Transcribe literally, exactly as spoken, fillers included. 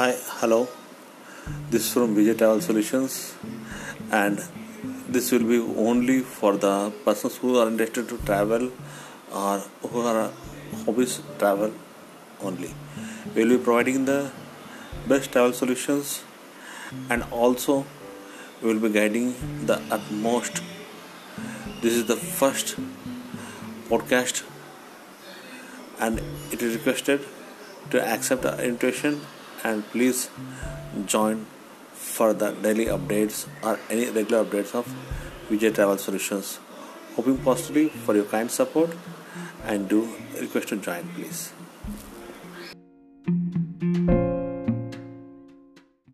Hi, hello. This is from Vijay Travel Solutions, and this will be only for the persons who are interested to travel or who are hobbies travel only. We will be providing the best travel solutions, and also we will be guiding the utmost. This is the first podcast, and it is requested to accept our invitation. And please join for the daily updates or any regular updates of Vijay Travel Solutions. Hoping positively for your kind support, and do request to join, please.